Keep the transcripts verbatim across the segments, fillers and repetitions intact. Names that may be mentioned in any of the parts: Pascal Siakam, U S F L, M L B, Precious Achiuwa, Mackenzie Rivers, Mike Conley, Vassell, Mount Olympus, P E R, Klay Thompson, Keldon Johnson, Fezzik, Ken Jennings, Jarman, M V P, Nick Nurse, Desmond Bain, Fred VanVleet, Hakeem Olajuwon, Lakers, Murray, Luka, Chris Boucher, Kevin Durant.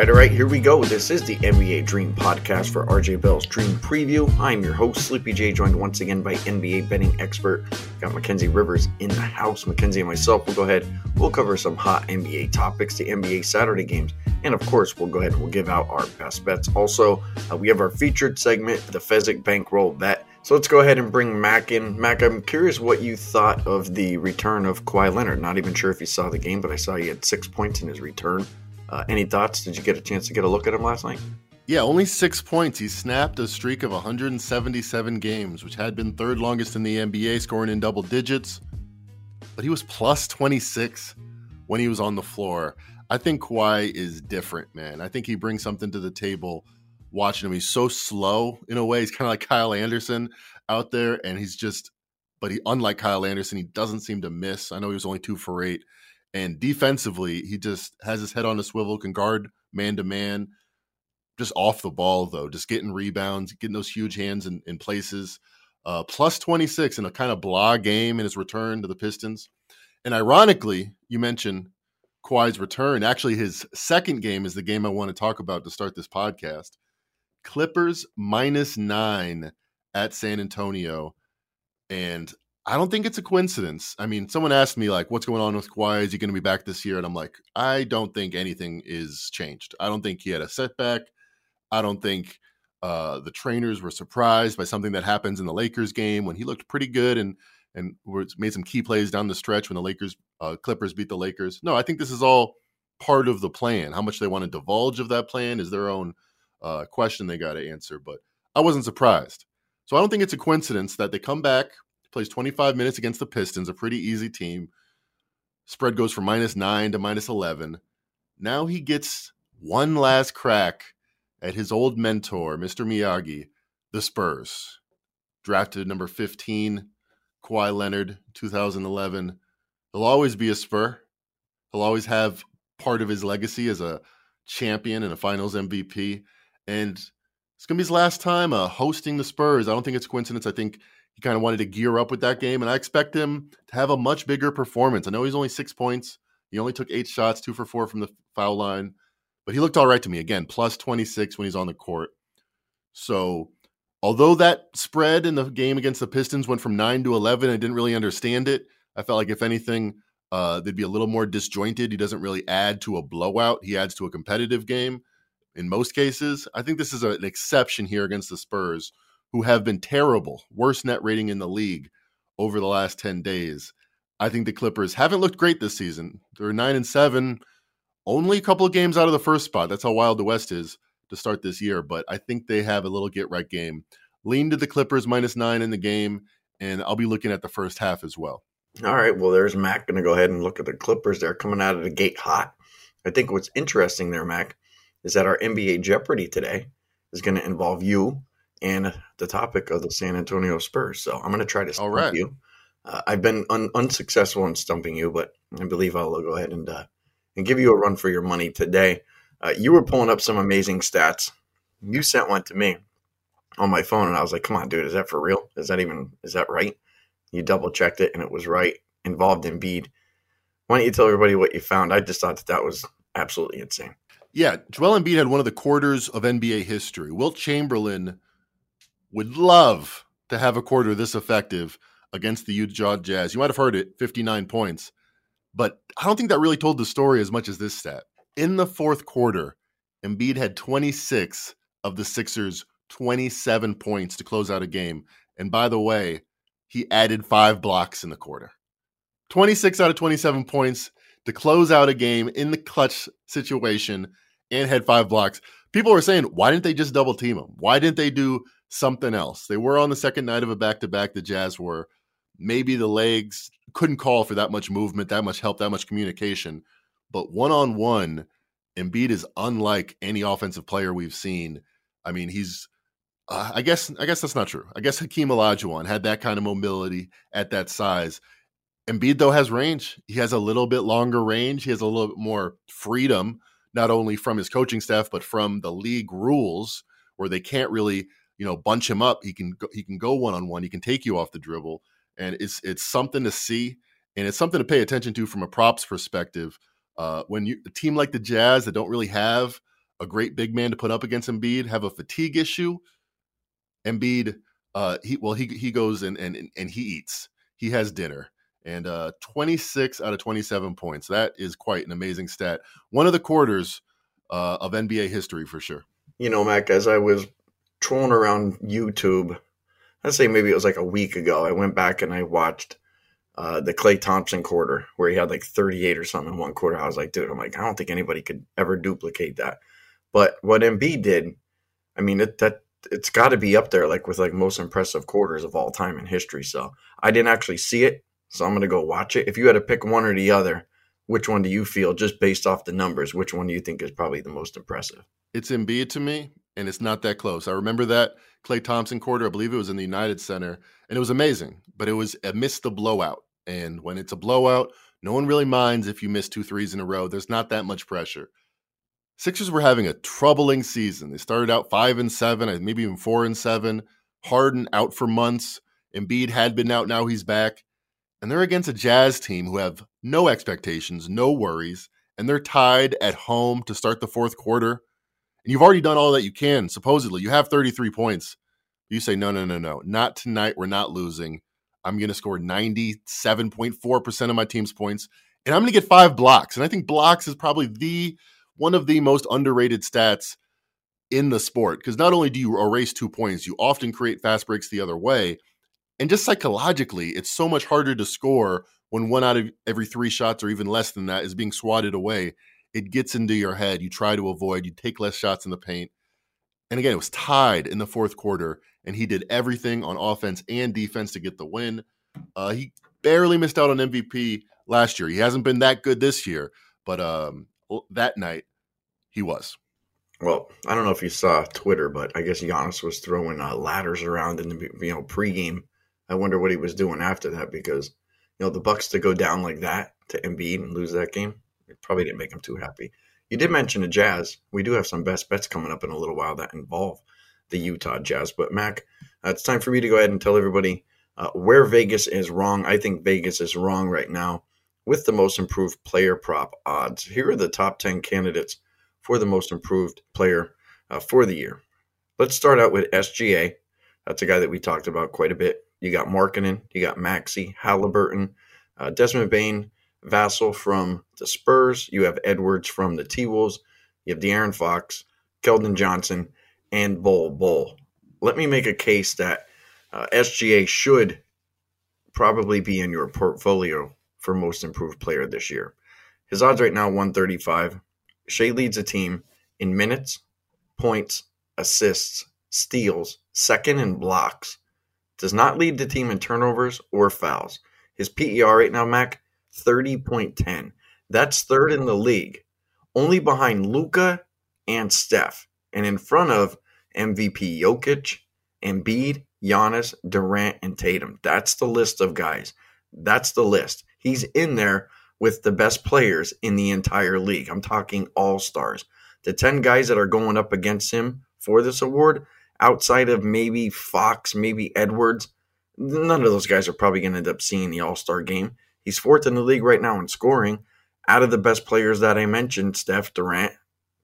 right, all right, here we go. This is the N B A Dream Podcast for R J Bell's Dream Preview. I'm your host, Sleepy J, joined once again by N B A betting expert. Got Mackenzie Rivers in the house. Mackenzie and myself will go ahead. We'll cover some hot N B A topics, the N B A Saturday games, and of course, we'll go ahead and we'll give out our best bets. Also, uh, we have our featured segment, the Fezzik Bankroll Bet. So let's go ahead and bring Mac in. Mac, I'm curious what you thought of the return of Kawhi Leonard. Not even sure if you saw the game, but I saw he had six points in his return. Uh, any thoughts? Did you get a chance to get a look at him last night? Yeah, only six points. He snapped a streak of one hundred seventy-seven games, which had been third longest in the N B A, scoring in double digits. But he was plus twenty-six when he was on the floor. I think Kawhi is different, man. I think he brings something to the table. Watching him, he's so slow in a way. He's kind of like Kyle Anderson out there, and he's just, but he, unlike Kyle Anderson, he doesn't seem to miss. I know he was only two for eight, and defensively, he just has his head on a swivel, can guard man to man, just off the ball though, just getting rebounds, getting those huge hands in, in places. Uh, plus twenty-six in a kind of blah game in his return to the Pistons, and ironically, you mentioned Kawhi's return. Actually, his second game is the game I want to talk about to start this podcast. Clippers minus nine at San Antonio. And I don't think it's a coincidence. I mean, someone asked me, like, what's going on with Kawhi? Is he going to be back this year? And I'm like, I don't think anything is changed. I don't think he had a setback. I don't think uh, the trainers were surprised by something that happens in the Lakers game when he looked pretty good and and made some key plays down the stretch when the Lakers uh, Clippers beat the Lakers. No, I think this is all part of the plan. How much they want to divulge of that plan is their own Uh, question they got to answer, but I wasn't surprised. So I don't think it's a coincidence that they come back, plays twenty-five minutes against the Pistons, a pretty easy team. Spread goes from minus nine to minus eleven. Now he gets one last crack at his old mentor, Mister Miyagi, the Spurs. Drafted number fifteen, Kawhi Leonard, two thousand eleven. He'll always be a Spur. He'll always have part of his legacy as a champion and a finals M V P. And it's going to be his last time uh, hosting the Spurs. I don't think it's a coincidence. I think he kind of wanted to gear up with that game, and I expect him to have a much bigger performance. I know he's only six points. He only took eight shots, two for four from the foul line. But he looked all right to me. Again, plus twenty-six when he's on the court. So although that spread in the game against the Pistons went from nine to eleven, I didn't really understand it. I felt like if anything, uh, they'd be a little more disjointed. He doesn't really add to a blowout. He adds to a competitive game. In most cases, I think this is an exception here against the Spurs, who have been terrible, worst net rating in the league over the last ten days. I think the Clippers haven't looked great this season. They're nine and seven, only a couple of games out of the first spot. That's how wild the West is to start this year. But I think they have a little get-right game. Lean to the Clippers minus nine in the game, and I'll be looking at the first half as well. All right, well, there's Mac going to go ahead and look at the Clippers. They're coming out of the gate hot. I think what's interesting there, Mac, is that our N B A Jeopardy today is going to involve you and the topic of the San Antonio Spurs. So I'm going to try to stump right. you. Uh, I've been un- unsuccessful in stumping you, but I believe I'll go ahead and uh, and give you a run for your money today. Uh, you were pulling up some amazing stats. You sent one to me on my phone, and I was like, come on, dude, is that for real? Is that even is that right? You double-checked it, and it was right. Involved Embiid. Why don't you tell everybody what you found? I just thought that that was absolutely insane. Yeah, Joel Embiid had one of the quarters of N B A history. Wilt Chamberlain would love to have a quarter this effective against the Utah Jazz. You might have heard it, fifty-nine points. But I don't think that really told the story as much as this stat. In the fourth quarter, Embiid had twenty-six of the Sixers' twenty-seven points to close out a game. And by the way, he added five blocks in the quarter. twenty-six out of twenty-seven points to close out a game in the clutch situation, and had five blocks. People were saying, why didn't they just double team him? Why didn't they do something else? They were on the second night of a back-to-back, the Jazz were. Maybe the legs couldn't call for that much movement, that much help, that much communication. But one-on-one, Embiid is unlike any offensive player we've seen. I mean, he's uh, – I guess I guess that's not true. I guess Hakeem Olajuwon had that kind of mobility at that size. Embiid, though, has range. He has a little bit longer range. He has a little bit more freedom, not only from his coaching staff, but from the league rules where they can't really, you know, bunch him up. He can go, he can go one-on-one. He can take you off the dribble. And it's it's something to see, and it's something to pay attention to from a props perspective. Uh, when you, a team like the Jazz that don't really have a great big man to put up against Embiid, have a fatigue issue. Embiid, uh, he well, he he goes and and and he eats. He has dinner. And uh, twenty-six out of twenty-seven points. That is quite an amazing stat. One of the quarters uh, of N B A history for sure. You know, Mac, as I was trolling around YouTube, I'd say maybe it was like a week ago, I went back and I watched uh, the Klay Thompson quarter where he had like thirty-eight or something in one quarter. I was like, dude, I'm like, I don't think anybody could ever duplicate that. But what Embiid did, I mean, it, that it's got to be up there like with like most impressive quarters of all time in history. So I didn't actually see it. So I'm going to go watch it. If you had to pick one or the other, which one do you feel, just based off the numbers, which one do you think is probably the most impressive? It's Embiid to me, and it's not that close. I remember that Klay Thompson quarter, I believe it was in the United Center, and it was amazing, but it was amidst the blowout. And when it's a blowout, no one really minds if you miss two threes in a row. There's not that much pressure. Sixers were having a troubling season. They started out five and seven, maybe even four and seven. Harden out for months. Embiid had been out. Now he's back. And they're against a Jazz team who have no expectations, no worries, and they're tied at home to start the fourth quarter. And you've already done all that you can, supposedly. You have thirty-three points. You say, no, no, no, no, not tonight. We're not losing. I'm going to score ninety-seven point four percent of my team's points, and I'm going to get five blocks. And I think blocks is probably the one of the most underrated stats in the sport, because not only do you erase two points, you often create fast breaks the other way. And just psychologically, it's so much harder to score when one out of every three shots or even less than that is being swatted away. It gets into your head. You try to avoid. You take less shots in the paint. And again, it was tied in the fourth quarter, and he did everything on offense and defense to get the win. Uh, he barely missed out on M V P last year. He hasn't been that good this year, but um, that night he was. Well, I don't know if you saw Twitter, but I guess Giannis was throwing uh, ladders around in the you know pregame. I wonder what he was doing after that, because, you know, the Bucks to go down like that to Embiid and lose that game, it probably didn't make him too happy. You did mention the Jazz. We do have some best bets coming up in a little while that involve the Utah Jazz. But, Mac, uh, it's time for me to go ahead and tell everybody uh, where Vegas is wrong. I think Vegas is wrong right now with the most improved player prop odds. Here are the top ten candidates for the most improved player uh, for the year. Let's start out with S G A. That's a guy that we talked about quite a bit. You got Markkanen, you got Maxey, Halliburton, uh, Desmond Bain, Vassell from the Spurs. You have Edwards from the T-Wolves. You have De'Aaron Fox, Keldon Johnson, and Bol Bol. Let me make a case that uh, S G A should probably be in your portfolio for most improved player this year. His odds right now, one thirty-five. Shai leads a team in minutes, points, assists, steals, second in blocks. Does not lead the team in turnovers or fouls. His P E R right now, Mac, thirty point one zero. That's third in the league, only behind Luka and Steph, and in front of M V P Jokic, Embiid, Giannis, Durant, and Tatum. That's the list of guys. That's the list. He's in there with the best players in the entire league. I'm talking all-stars. The ten guys that are going up against him for this award, outside of maybe Fox, maybe Edwards, none of those guys are probably going to end up seeing the All-Star game. He's fourth in the league right now in scoring. Out of the best players that I mentioned, Steph, Durant,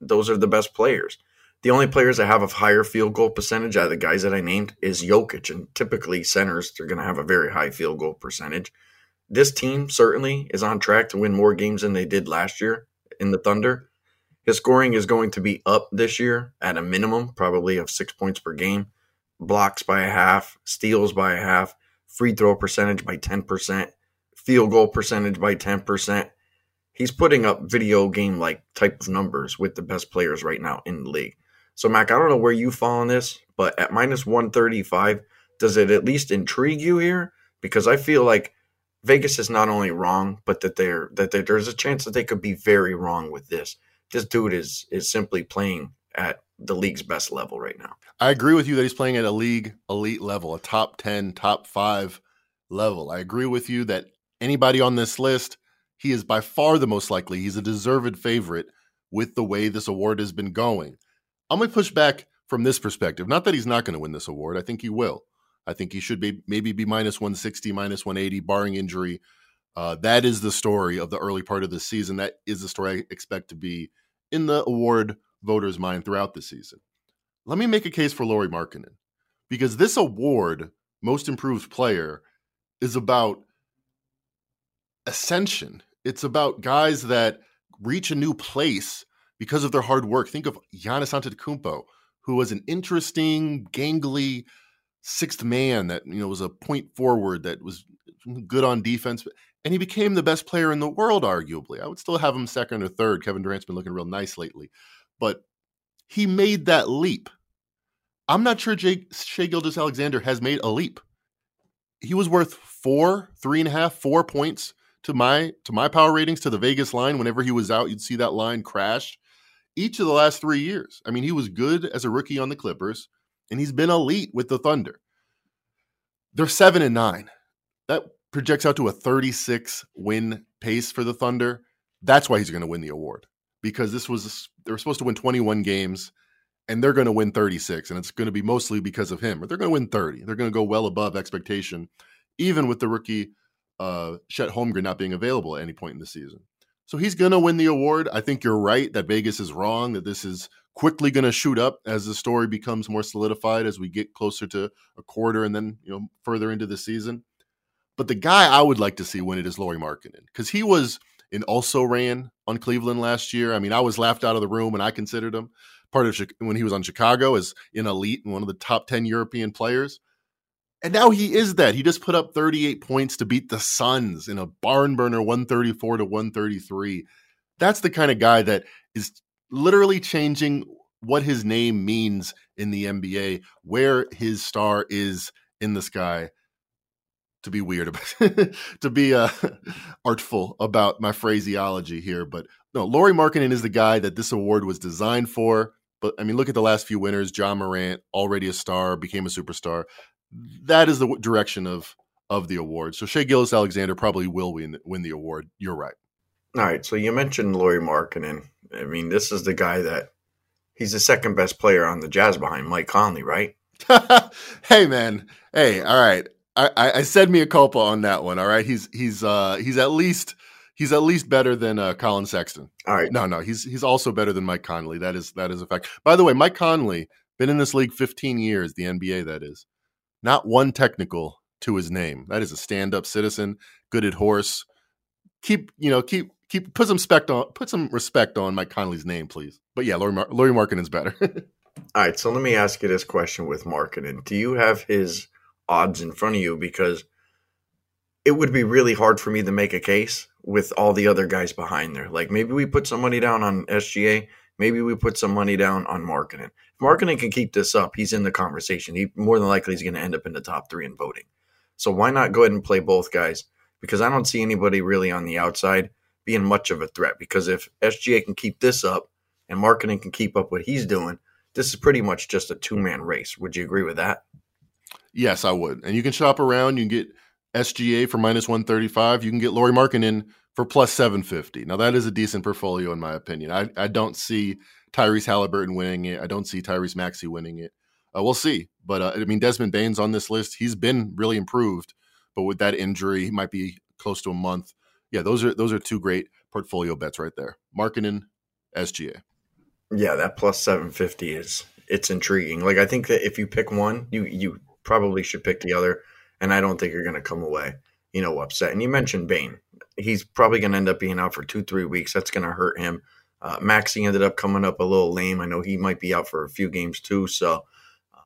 those are the best players. The only players that have a higher field goal percentage out of the guys that I named is Jokic, and typically centers are going to have a very high field goal percentage. This team certainly is on track to win more games than they did last year in the Thunder. His scoring is going to be up this year at a minimum, probably of six points per game, blocks by a half, steals by a half, free throw percentage by ten percent, field goal percentage by ten percent. He's putting up video game-like type of numbers with the best players right now in the league. So, Mac, I don't know where you fall on this, but at minus one thirty-five, does it at least intrigue you here? Because I feel like Vegas is not only wrong, but that they're that they're, there's a chance that they could be very wrong with this. This dude is is simply playing at the league's best level right now. I agree with you that he's playing at a league elite level, a top ten, top five level. I agree with you that anybody on this list, he is by far the most likely. He's a deserved favorite with the way this award has been going. I'm going to push back from this perspective. Not that he's not going to win this award. I think he will. I think he should be maybe be minus one sixty, minus one eighty, barring injury. Uh, that is the story of the early part of the season. That is the story I expect to be in the award voters' mind throughout the season. Let me make a case for Lauri Markkanen, because this award, Most Improved Player, is about ascension. It's about guys that reach a new place because of their hard work. Think of Giannis Antetokounmpo, who was an interesting, gangly sixth man that, you know, was a point forward that was good on defense, and he became the best player in the world, arguably. I would still have him second or third. Kevin Durant's been looking real nice lately, but he made that leap. I'm not sure Jay, Shai Gilgeous-Alexander has made a leap. He was worth four, three and a half, four points to my to my power ratings, to the Vegas line. Whenever he was out, you'd see that line crash each of the last three years. I mean, he was good as a rookie on the Clippers, and he's been elite with the Thunder. They're seven and nine. That projects out to a thirty-six win pace for the Thunder. That's why he's going to win the award, because this was they were supposed to win twenty-one games, and they're going to win thirty-six, and it's going to be mostly because of him. Or they're going to win thirty. They're going to go well above expectation, even with the rookie uh, Chet Holmgren not being available at any point in the season. So he's going to win the award. I think you're right that Vegas is wrong, that this is quickly going to shoot up as the story becomes more solidified as we get closer to a quarter and then, you know, further into the season. But the guy I would like to see win it is Lauri Markkanen, because he was an also-ran on Cleveland last year. I mean, I was laughed out of the room when I considered him part of when he was on Chicago as an elite and one of the top ten European players. And now he is that. He just put up thirty-eight points to beat the Suns in a barn burner, one thirty-four to one thirty-three. That's the kind of guy that is literally changing what his name means in the N B A, where his star is in the sky. To be weird about to be uh, artful about my phraseology here, but no, Lauri Markkanen is the guy that this award was designed for. But I mean, look at the last few winners. John Morant, already a star, became a superstar. That is the w- direction of of the award. So Shai Gilgeous-Alexander probably will win win the award. You're right. All right. So you mentioned Lauri Markkanen. I mean, this is the guy that he's the second best player on the Jazz behind Mike Conley, right? Hey, man. Hey, all right. I, I said mea culpa on that one. All right, he's he's uh, he's at least he's at least better than uh, Colin Sexton. All right, no, no, he's he's also better than Mike Conley. That is that is a fact. By the way, Mike Conley been in this league fifteen years, the N B A that is, not one technical to his name. That is a stand-up citizen, good at horse. Keep you know keep keep put some respect on put some respect on Mike Conley's name, please. But yeah, Lauri Mar- Lauri Markkanen's better. All right, so let me ask you this question with Markkanen. Do you have his odds in front of you, because it would be really hard for me to make a case with all the other guys behind there. Like, maybe we put some money down on S G A. Maybe we put some money down on Markkanen. If Markkanen can keep this up, he's in the conversation. He more than likely is going to end up in the top three in voting. So why not go ahead and play both guys? Because I don't see anybody really on the outside being much of a threat. Because if S G A can keep this up and Markkanen can keep up what he's doing, this is pretty much just a two-man race. Would you agree with that? Yes, I would. And you can shop around. You can get S G A for minus one thirty-five. You can get Lauri Markkanen for plus seven fifty. Now, that is a decent portfolio, in my opinion. I, I don't see Tyrese Halliburton winning it. I don't see Tyrese Maxey winning it. Uh, we'll see. But, uh, I mean, Desmond Bain's on this list. He's been really improved. But with that injury, he might be close to a month. Yeah, those are those are two great portfolio bets right there. Markkanen, S G A. Yeah, that plus seven fifty is it's intriguing. Like, I think that if you pick one, you you – probably should pick the other, and I don't think you're going to come away, you know, upset. And you mentioned Bain. He's probably going to end up being out for two, three weeks. That's going to hurt him. Uh, Maxey ended up coming up a little lame. I know he might be out for a few games too. So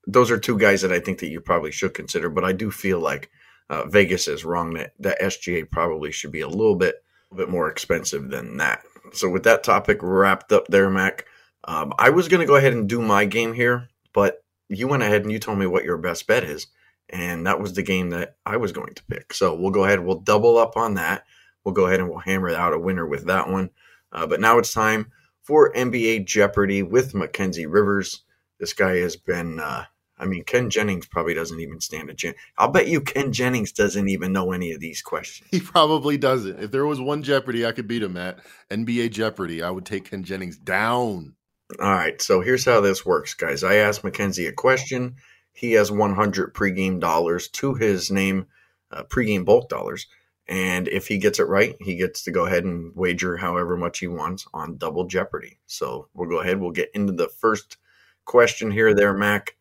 those are two guys that I think that you probably should consider. But I do feel like uh, Vegas is wrong that, that S G A probably should be a little bit, a bit more expensive than that. So with that topic wrapped up there, Mac, um, I was going to go ahead and do my game here, but you went ahead and you told me what your best bet is, and that was the game that I was going to pick. So we'll go ahead. We'll double up on that. We'll go ahead and we'll hammer out a winner with that one. Uh, but now it's time for N B A Jeopardy with Mackenzie Rivers. This guy has been uh, – I mean, Ken Jennings probably doesn't even stand a chance. I'll bet you Ken Jennings doesn't even know any of these questions. He probably doesn't. If there was one Jeopardy I could beat him at, N B A Jeopardy, I would take Ken Jennings down. All right, so here's how this works, guys. I asked Mackenzie a question. He has one hundred pregame dollars to his name, uh, pregame bulk dollars, And if he gets it right, he gets to go ahead and wager however much he wants on Double Jeopardy. So we'll go ahead. We'll get into the first question here there, Mac.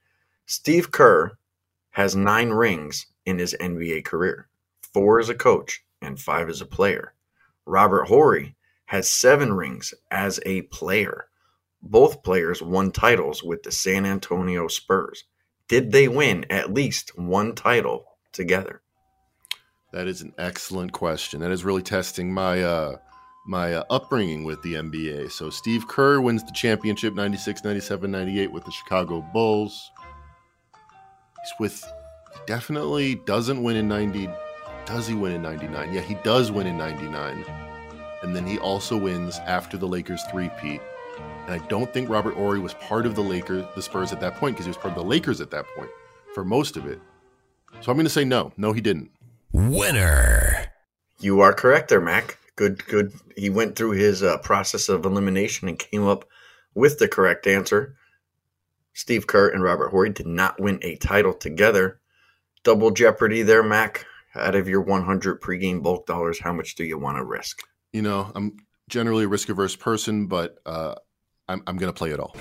Steve Kerr has nine rings in his N B A career, four as a coach and five as a player. Robert Horry has seven rings as a player. Both players won titles with the San Antonio Spurs. Did they win at least one title together? That is an excellent question. That is really testing my uh, my uh, upbringing with the N B A. So Steve Kerr wins the championship ninety-six, ninety-seven, ninety-eight with the Chicago Bulls. He's with definitely doesn't win in ninety. Does he win in ninety-nine? Yeah, he does win in ninety-nine. And then he also wins after the Lakers three-peat. And I don't think Robert Horry was part of the Lakers, the Spurs at that point, because he was part of the Lakers at that point for most of it. So I'm going to say no. No, he didn't. Winner. You are correct there, Mac. Good, good. He went through his uh, process of elimination and came up with the correct answer. Steve Kerr and Robert Horry did not win a title together. Double Jeopardy there, Mac. Out of your one hundred pregame bulk dollars, how much do you want to risk? You know, I'm generally a risk-averse person, but uh, I'm, I'm going to play it all.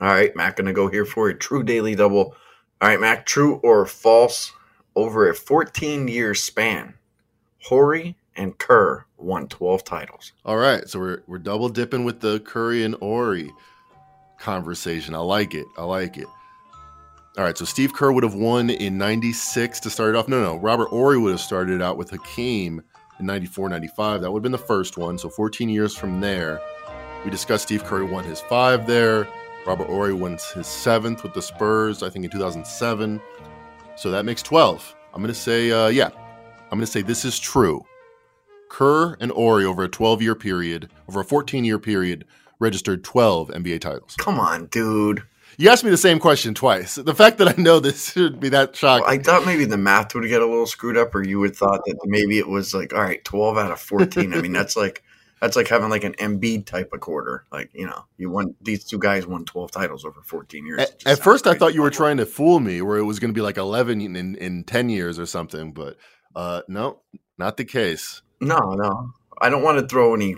All right, Mac, going to go here for a true daily double. All right, Mac, true or false? Over a fourteen-year span, Horry and Kerr won twelve titles. All right, so we're we're double dipping with the Curry and Horry conversation. I like it. I like it. All right, so Steve Kerr would have won in ninety-six to start it off. No, no, Robert Horry would have started out with Hakeem in ninety-four, ninety-five. That would have been the first one, so fourteen years from there. We discussed Steve Kerr won his five there. Robert Horry wins his seventh with the Spurs, I think, in two thousand seven. So that makes twelve. I'm going to say, uh, yeah, I'm going to say this is true. Kerr and Horry over a twelve-year period, over a fourteen-year period, registered twelve N B A titles. Come on, dude. You asked me the same question twice. The fact that I know this should be that shocking. Well, I thought maybe the math would get a little screwed up, or you would thought that maybe it was like, all right, twelve out of fourteen. I mean, that's like that's like having like an Embiid type of quarter. Like, you know, you won these two guys won twelve titles over fourteen years. At, at first, crazy. I thought you were trying to fool me, where it was going to be like eleven in, in ten years or something. But uh, no, not the case. No, no, I don't want to throw any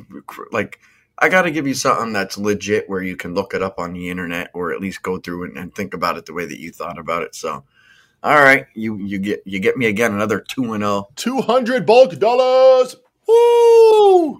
like. I got to give you something that's legit where you can look it up on the internet or at least go through it and, and think about it the way that you thought about it. So, all right, you you get you get me again another two and oh. two hundred bulk dollars. Woo!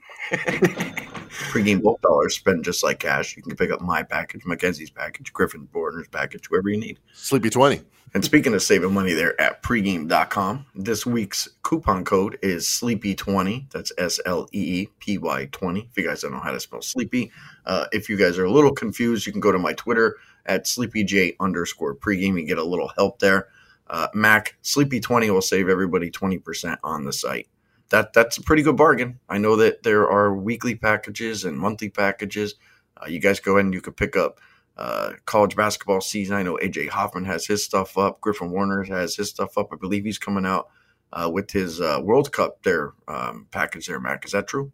Pre-game bulk dollars spent just like cash. You can pick up my package, Mackenzie's package, Griffin Borders package, whatever you need. Sleepy twenty. And speaking of saving money there at pregame dot com, this week's coupon code is Sleepy twenty. That's S L E E P Y twenty. If you guys don't know how to spell Sleepy, uh, if you guys are a little confused, you can go to my Twitter at SleepyJ underscore pregame. You get a little help there. Uh, Mac, Sleepy twenty will save everybody twenty percent on the site. That that's a pretty good bargain. I know that there are weekly packages and monthly packages. Uh, you guys go ahead and you can pick up uh, college basketball season. I know A J Hoffman has his stuff up. Griffin Warner has his stuff up. I believe he's coming out uh, with his uh, World Cup there um, package there, Mac. Is that true?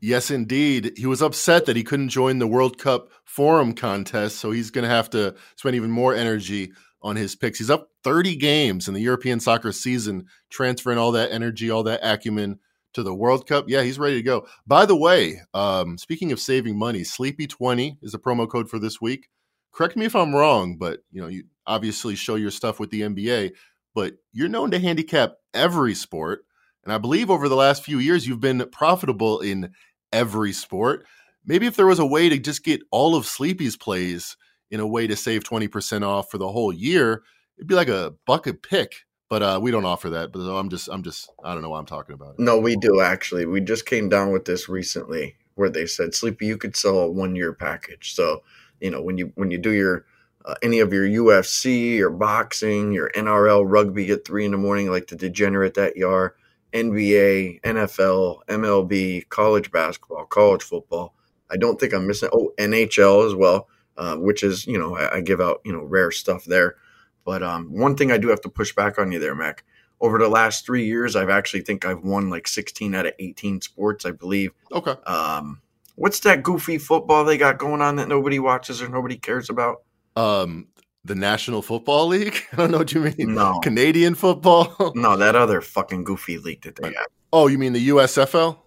Yes, indeed. He was upset that he couldn't join the World Cup Forum contest, so he's going to have to spend even more energy on his picks. He's up thirty games in the European soccer season, transferring all that energy, all that acumen to the World Cup. Yeah, he's ready to go. By the way, um, speaking of saving money, Sleepy twenty is the promo code for this week. Correct me if I'm wrong, but you know, you obviously show your stuff with the N B A, but you're known to handicap every sport. And I believe over the last few years, you've been profitable in every sport. Maybe if there was a way to just get all of Sleepy's plays in a way to save twenty percent off for the whole year, it'd be like a bucket pick, but uh, we don't offer that. But I'm just, I'm just, I don't know why I'm talking about it. No, we do actually. We just came down with this recently where they said, Sleepy, you could sell a one year package. So, you know, when you, when you do your, uh, any of your U F C, your boxing, your N R L rugby at three in the morning, like the degenerate that you are, N B A, N F L, M L B, college basketball, college football. I don't think I'm missing. Oh, N H L as well. Uh, which is, you know, I, I give out, you know, rare stuff there. But um, one thing I do have to push back on you there, Mac. Over the last three years, I've actually think I've won like sixteen out of eighteen sports, I believe. Okay. Um, what's that goofy football they got going on that nobody watches or nobody cares about? Um, The National Football League? I don't know what you mean. No. Canadian football? No, that other fucking goofy league that they got. Oh, you mean the U S F L?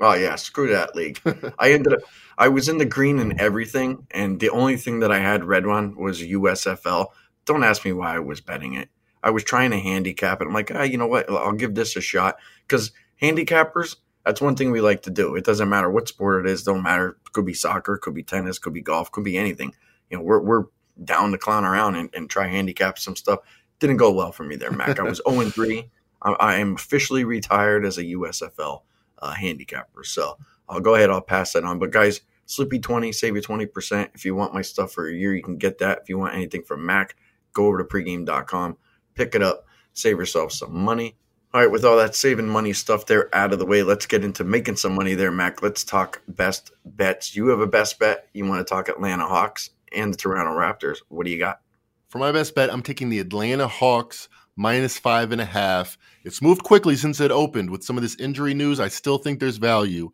Oh, yeah. Screw that league. I ended up – I was in the green in everything, and the only thing that I had red on was U S F L. Don't ask me why I was betting it. I was trying to handicap it. I'm like, ah, you know what? I'll give this a shot because handicappers – that's one thing we like to do. It doesn't matter what sport it is. Don't matter. It could be soccer. Could be tennis. Could be golf. Could be anything. You know, we're we're down to clown around and, and try handicap some stuff. Didn't go well for me there, Mac. I was oh and three. I, I am officially retired as a U S F L uh, handicapper. So I'll go ahead. I'll pass that on. But guys, Sleepy twenty, save you twenty percent. If you want my stuff for a year, you can get that. If you want anything from Mac, go over to pregame dot com, pick it up, save yourself some money. All right, with all that saving money stuff there out of the way, let's get into making some money there, Mac. Let's talk best bets. You have a best bet. You want to talk Atlanta Hawks and the Toronto Raptors. What do you got? For my best bet, I'm taking the Atlanta Hawks minus five and a half. It's moved quickly since it opened. With some of this injury news, I still think there's value.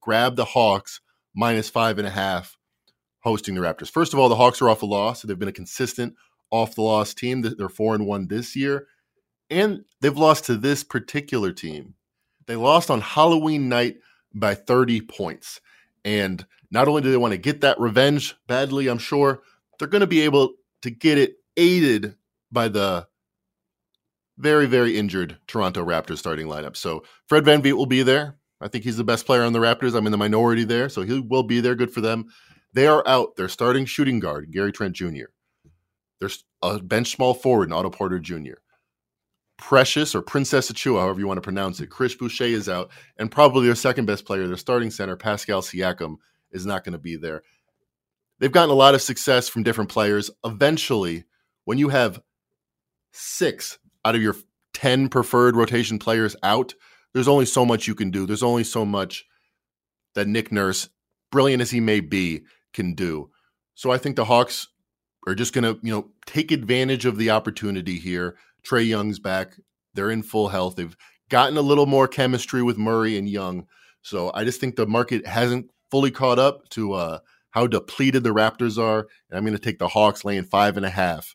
Grab the Hawks minus five and a half, hosting the Raptors. First of all, the Hawks are off a loss, so they've been a consistent off-the-loss team. They're four and one this year. And they've lost to this particular team. They lost on Halloween night by thirty points. And not only do they want to get that revenge badly, I'm sure, they're going to be able to get it aided by the very, very injured Toronto Raptors starting lineup. So Fred VanVleet will be there. I think he's the best player on the Raptors. I'm in the minority there, so he will be there. Good for them. They are out. Their starting shooting guard, Gary Trent Junior There's a bench small forward, Otto Porter Junior Precious or Princess Achiuwa, however you want to pronounce it. Chris Boucher is out, and probably their second best player, their starting center, Pascal Siakam, is not going to be there. They've gotten a lot of success from different players. Eventually, when you have six out of your ten preferred rotation players out, there's only so much you can do. There's only so much that Nick Nurse, brilliant as he may be, can do. So I think the Hawks are just going to, you know, take advantage of the opportunity here. Trae Young's back. They're in full health. They've gotten a little more chemistry with Murray and Young. So I just think the market hasn't fully caught up to uh, how depleted the Raptors are. And I'm going to take the Hawks laying five and a half,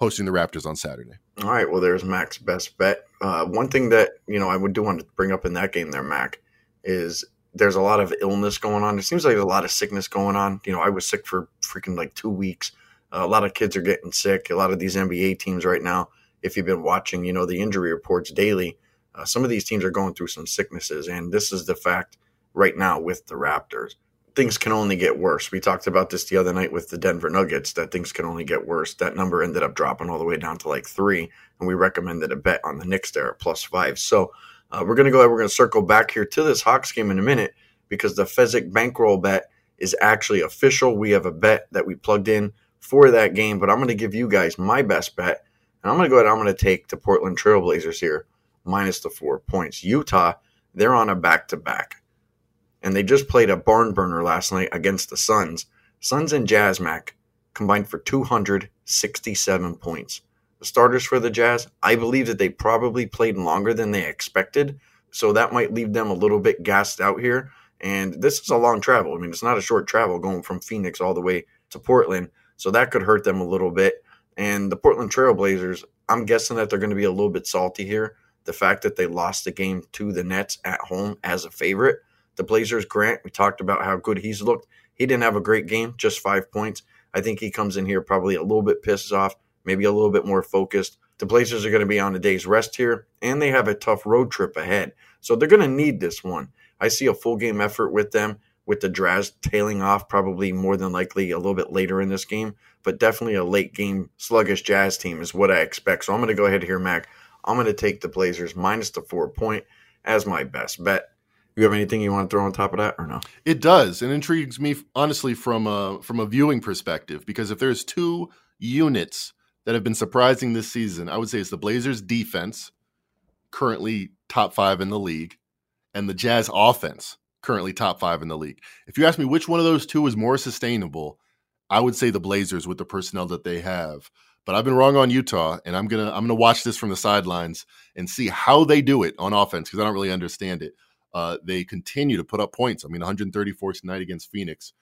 hosting the Raptors on Saturday. All right. Well, there's Mac's best bet. Uh, one thing that, you know, I would do want to bring up in that game there, Mac, is there's a lot of illness going on. It seems like there's a lot of sickness going on. You know, I was sick for freaking like two weeks. Uh, a lot of kids are getting sick. A lot of these N B A teams right now. If you've been watching, you know, the injury reports daily, uh, some of these teams are going through some sicknesses. And this is the fact right now with the Raptors. Things can only get worse. We talked about this the other night with the Denver Nuggets, that things can only get worse. That number ended up dropping all the way down to like three. And we recommended a bet on the Knicks there at plus five. So uh, we're going to go ahead. We're going to circle back here to this Hawks game in a minute because the Fezzik bankroll bet is actually official. We have a bet that we plugged in for that game. But I'm going to give you guys my best bet. And I'm going to go ahead. I'm going to take the Portland Trail Blazers here, minus the four points. Utah, they're on a back-to-back. And they just played a barn burner last night against the Suns. Suns and Jazz, Mac, combined for two hundred sixty-seven points. The starters for the Jazz, I believe that they probably played longer than they expected. So that might leave them a little bit gassed out here. And this is a long travel. I mean, it's not a short travel going from Phoenix all the way to Portland. So that could hurt them a little bit. And the Portland Trail Blazers, I'm guessing that they're going to be a little bit salty here. The fact that they lost the game to the Nets at home as a favorite. The Blazers, Grant, we talked about how good he's looked. He didn't have a great game, just five points. I think he comes in here probably a little bit pissed off, maybe a little bit more focused. The Blazers are going to be on a day's rest here, and they have a tough road trip ahead. So they're going to need this one. I see a full game effort with them, with the Jazz tailing off probably more than likely a little bit later in this game, but definitely a late-game sluggish Jazz team is what I expect. So I'm going to go ahead here, Mac. I'm going to take the Blazers minus the four-point as my best bet. You have anything you want to throw on top of that or no? It does. It intrigues me, honestly, from a, from a viewing perspective, because if there's two units that have been surprising this season, I would say it's the Blazers' defense, currently top five in the league, and the Jazz offense, currently top five in the league. If you ask me which one of those two is more sustainable, I would say the Blazers with the personnel that they have. But I've been wrong on Utah, and I'm gonna I'm gonna watch this from the sidelines and see how they do it on offense because I don't really understand it. Uh, they continue to put up points. I mean, one hundred thirty-four tonight against Phoenix.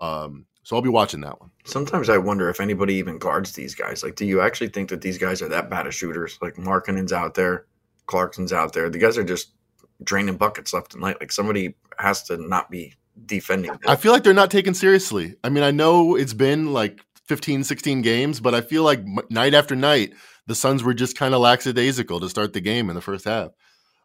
Um, So I'll be watching that one. Sometimes I wonder if anybody even guards these guys. Like, do you actually think that these guys are that bad of shooters? Like, Markkanen's out there. Clarkson's out there. The guys are just draining buckets left and right. Like, somebody has to not be defending them. I feel like they're not taken seriously. I mean, I know it's been like fifteen, sixteen games, but I feel like night after night, the Suns were just kind of lackadaisical to start the game in the first half.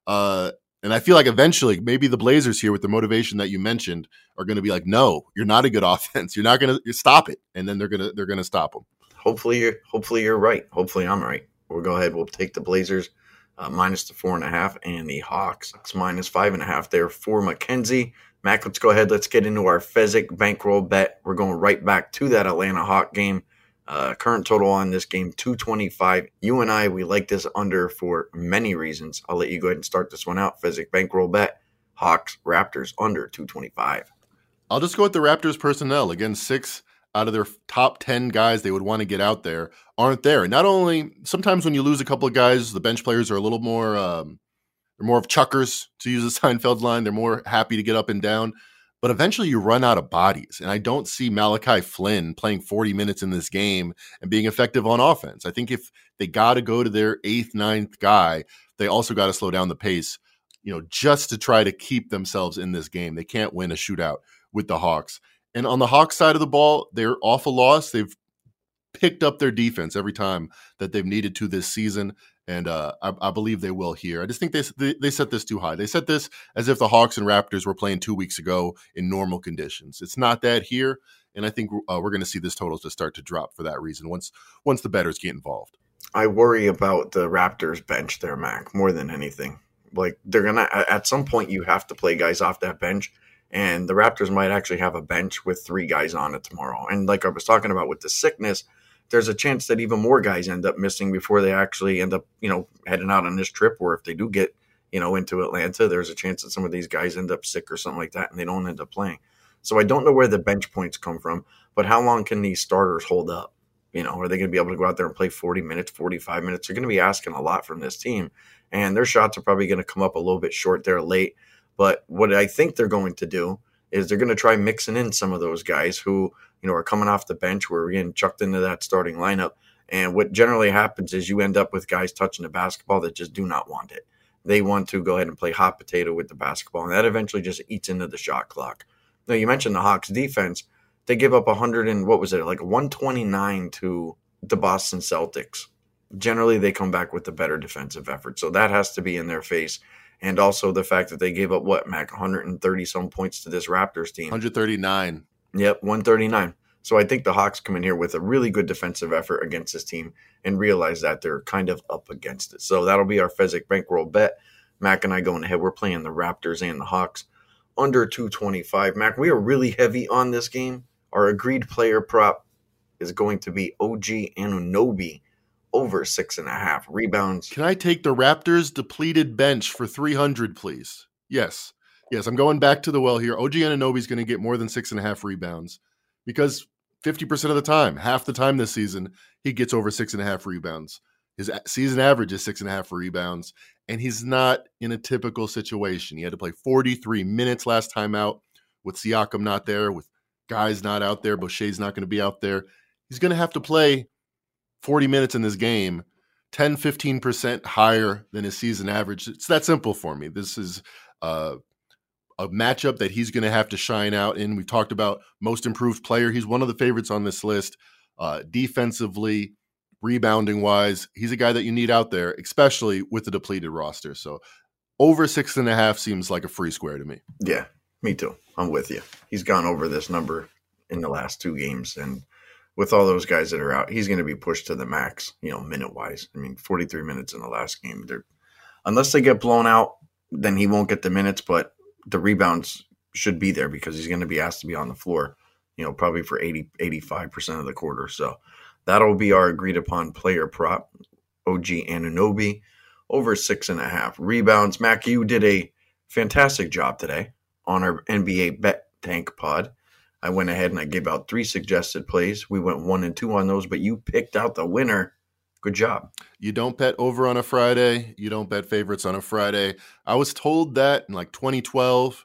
Uh, and I feel like eventually maybe the Blazers here with the motivation that you mentioned are going to be like, no, you're not a good offense. You're not going to stop it. And then they're going to, they're going to stop them. Hopefully you're, hopefully you're right. Hopefully I'm right. We'll go ahead. We'll take the Blazers uh, minus the four and a half and the Hawks. It's minus five and a half there for Mackenzie. Mac, let's go ahead. Let's get into our Fezzik bankroll bet. We're going right back to that Atlanta Hawk game. Uh, current total on this game, two twenty-five. You and I, we like this under for many reasons. I'll let you go ahead and start this one out. Fezzik bankroll bet, Hawks, Raptors, under two twenty-five. I'll just go with the Raptors personnel. Again, six out of their top ten guys they would want to get out there aren't there. And not only, sometimes when you lose a couple of guys, the bench players are a little more, um, they're more of chuckers, to use a Seinfeld line. They're more happy to get up and down. But eventually you run out of bodies, and I don't see Malachi Flynn playing forty minutes in this game and being effective on offense. I think if they got to go to their eighth, ninth guy, they also got to slow down the pace, you know, just to try to keep themselves in this game. They can't win a shootout with the Hawks. And on the Hawks side of the ball, they're awful loss. They've picked up their defense every time that they've needed to this season, and uh, I, I believe they will here. I just think they, they they set this too high. They set this as if the Hawks and Raptors were playing two weeks ago in normal conditions. It's not that here, and I think uh, we're going to see this total to start to drop for that reason once once the bettors get involved. I worry about the Raptors bench there, Mac, more than anything. Like, they're going to – at some point you have to play guys off that bench, and the Raptors might actually have a bench with three guys on it tomorrow. And like I was talking about with the sickness – there's a chance that even more guys end up missing before they actually end up, you know, heading out on this trip. Or if they do get, you know, into Atlanta, there's a chance that some of these guys end up sick or something like that, and they don't end up playing. So I don't know where the bench points come from, but how long can these starters hold up? You know, are they going to be able to go out there and play forty minutes, forty-five minutes? They're going to be asking a lot from this team, and their shots are probably going to come up a little bit short there late. But what I think they're going to do is they're going to try mixing in some of those guys who, you know, are coming off the bench where we're getting chucked into that starting lineup. And what generally happens is you end up with guys touching the basketball that just do not want it. They want to go ahead and play hot potato with the basketball, and that eventually just eats into the shot clock. Now, you mentioned the Hawks defense. They give up one hundred and what was it, like one twenty-nine to the Boston Celtics. Generally, they come back with the better defensive effort. So that has to be in their face. And also the fact that they gave up, what, Mac, one hundred thirty-some points to this Raptors team. one thirty-nine. Yep, one thirty-nine. So I think the Hawks come in here with a really good defensive effort against this team and realize that they're kind of up against it. So that'll be our Fezzik bankroll bet. Mac and I going ahead. We're playing the Raptors and the Hawks under two twenty-five. Mac, we are really heavy on this game. Our agreed player prop is going to be O G Anunoby. Over six and a half rebounds. Can I take the Raptors depleted bench for three hundred, please? Yes. Yes, I'm going back to the well here. O G Anunoby's going to get more than six and a half rebounds because fifty percent of the time, half the time this season, he gets over six and a half rebounds. His season average is six and a half rebounds, and he's not in a typical situation. He had to play forty-three minutes last time out with Siakam not there, with guys not out there. Boucher's not going to be out there. He's going to have to play forty minutes in this game, ten, fifteen percent higher than his season average. It's that simple for me. This is uh, a matchup that he's going to have to shine out in. We've talked about most improved player. He's one of the favorites on this list. Uh, defensively, rebounding-wise, he's a guy that you need out there, especially with the depleted roster. So over six and a half seems like a free square to me. Yeah, me too. I'm with you. He's gone over this number in the last two games, and with all those guys that are out, he's going to be pushed to the max, you know, minute-wise. I mean, forty-three minutes in the last game. They're, unless they get blown out, then he won't get the minutes, but the rebounds should be there because he's going to be asked to be on the floor, you know, probably for eighty, eighty-five percent of the quarter. So that'll be our agreed-upon player prop, O G Anunoby, over six and a half rebounds. Mac, you did a fantastic job today on our N B A Bet Tank pod. I went ahead and I gave out three suggested plays. We went one and two on those, but you picked out the winner. Good job. You don't bet over on a Friday. You don't bet favorites on a Friday. I was told that in like twenty twelve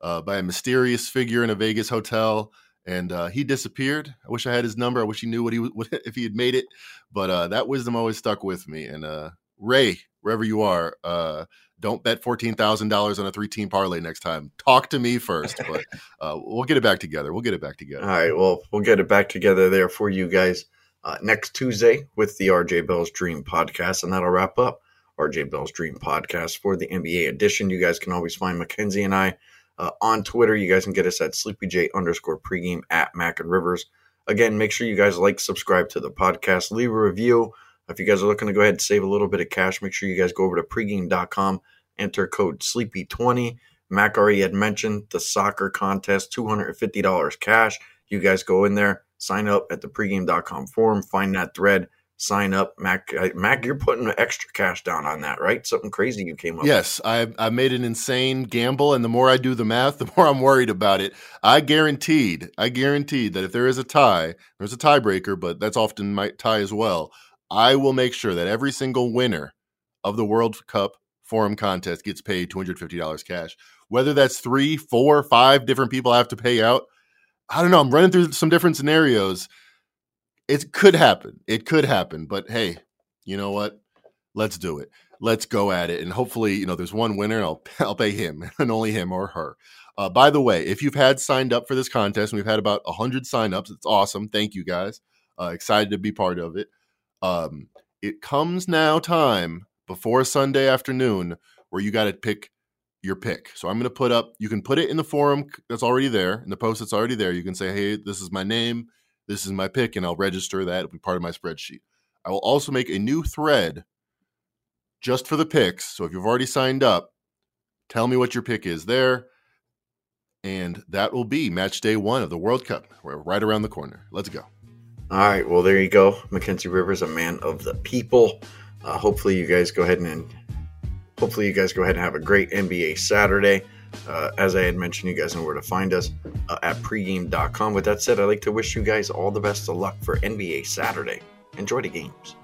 uh, by a mysterious figure in a Vegas hotel, And uh, he disappeared. I wish I had his number. I wish he knew what he was, what, if he had made it. But uh, that wisdom always stuck with me. And uh, Ray, wherever you are, uh, don't bet fourteen thousand dollars on a three-team parlay next time. Talk to me first. But uh, we'll get it back together. We'll get it back together. All right. Well, we'll get it back together there for you guys uh, next Tuesday with the R J Bell's Dream Podcast. And that'll wrap up R J Bell's Dream Podcast for the N B A edition. You guys can always find Mackenzie and I Uh, on Twitter. You guys can get us at sleepyj underscore pregame, at Mac and Rivers. Again, make sure you guys like, subscribe to the podcast, leave a review. If you guys are looking to go ahead and save a little bit of cash, make sure you guys go over to pregame dot com, enter code sleepy twenty. Mac already had mentioned the soccer contest, two hundred fifty dollars cash. You guys go in there, sign up at the pregame dot com forum, find that thread, sign up. Mac, Mac, you're putting extra cash down on that, right? Something crazy you came up yes, with. Yes, I, I made an insane gamble, and the more I do the math, the more I'm worried about it. I guaranteed, I guaranteed that if there is a tie, there's a tiebreaker, but that's often my tie as well, I will make sure that every single winner of the World Cup Forum contest gets paid two hundred fifty dollars cash. Whether that's three, four, five different people I have to pay out, I don't know. I'm running through some different scenarios. It could happen. It could happen. But, hey, you know what? Let's do it. Let's go at it. And hopefully, you know, there's one winner, and I'll, I'll pay him and only him or her. Uh, by the way, if you've had signed up for this contest, and we've had about one hundred signups, it's awesome. Thank you, guys. Uh, excited to be part of it. Um, it comes now time before Sunday afternoon where you got to pick your pick. So I'm going to put up – you can put it in the forum that's already there, in the post that's already there. You can say, hey, this is my name. This is my pick, and I'll register that. It'll be part of my spreadsheet. I will also make a new thread just for the picks. So if you've already signed up, tell me what your pick is there. And that will be match day one of the World Cup. We're right around the corner. Let's go. All right. Well, there you go. Mackenzie Rivers, a man of the people. Uh, hopefully you guys go ahead and hopefully you guys go ahead and have a great N B A Saturday. Uh, as I had mentioned, you guys know where to find us uh, at pregame dot com. With that said, I'd like to wish you guys all the best of luck for N B A Saturday. Enjoy the games.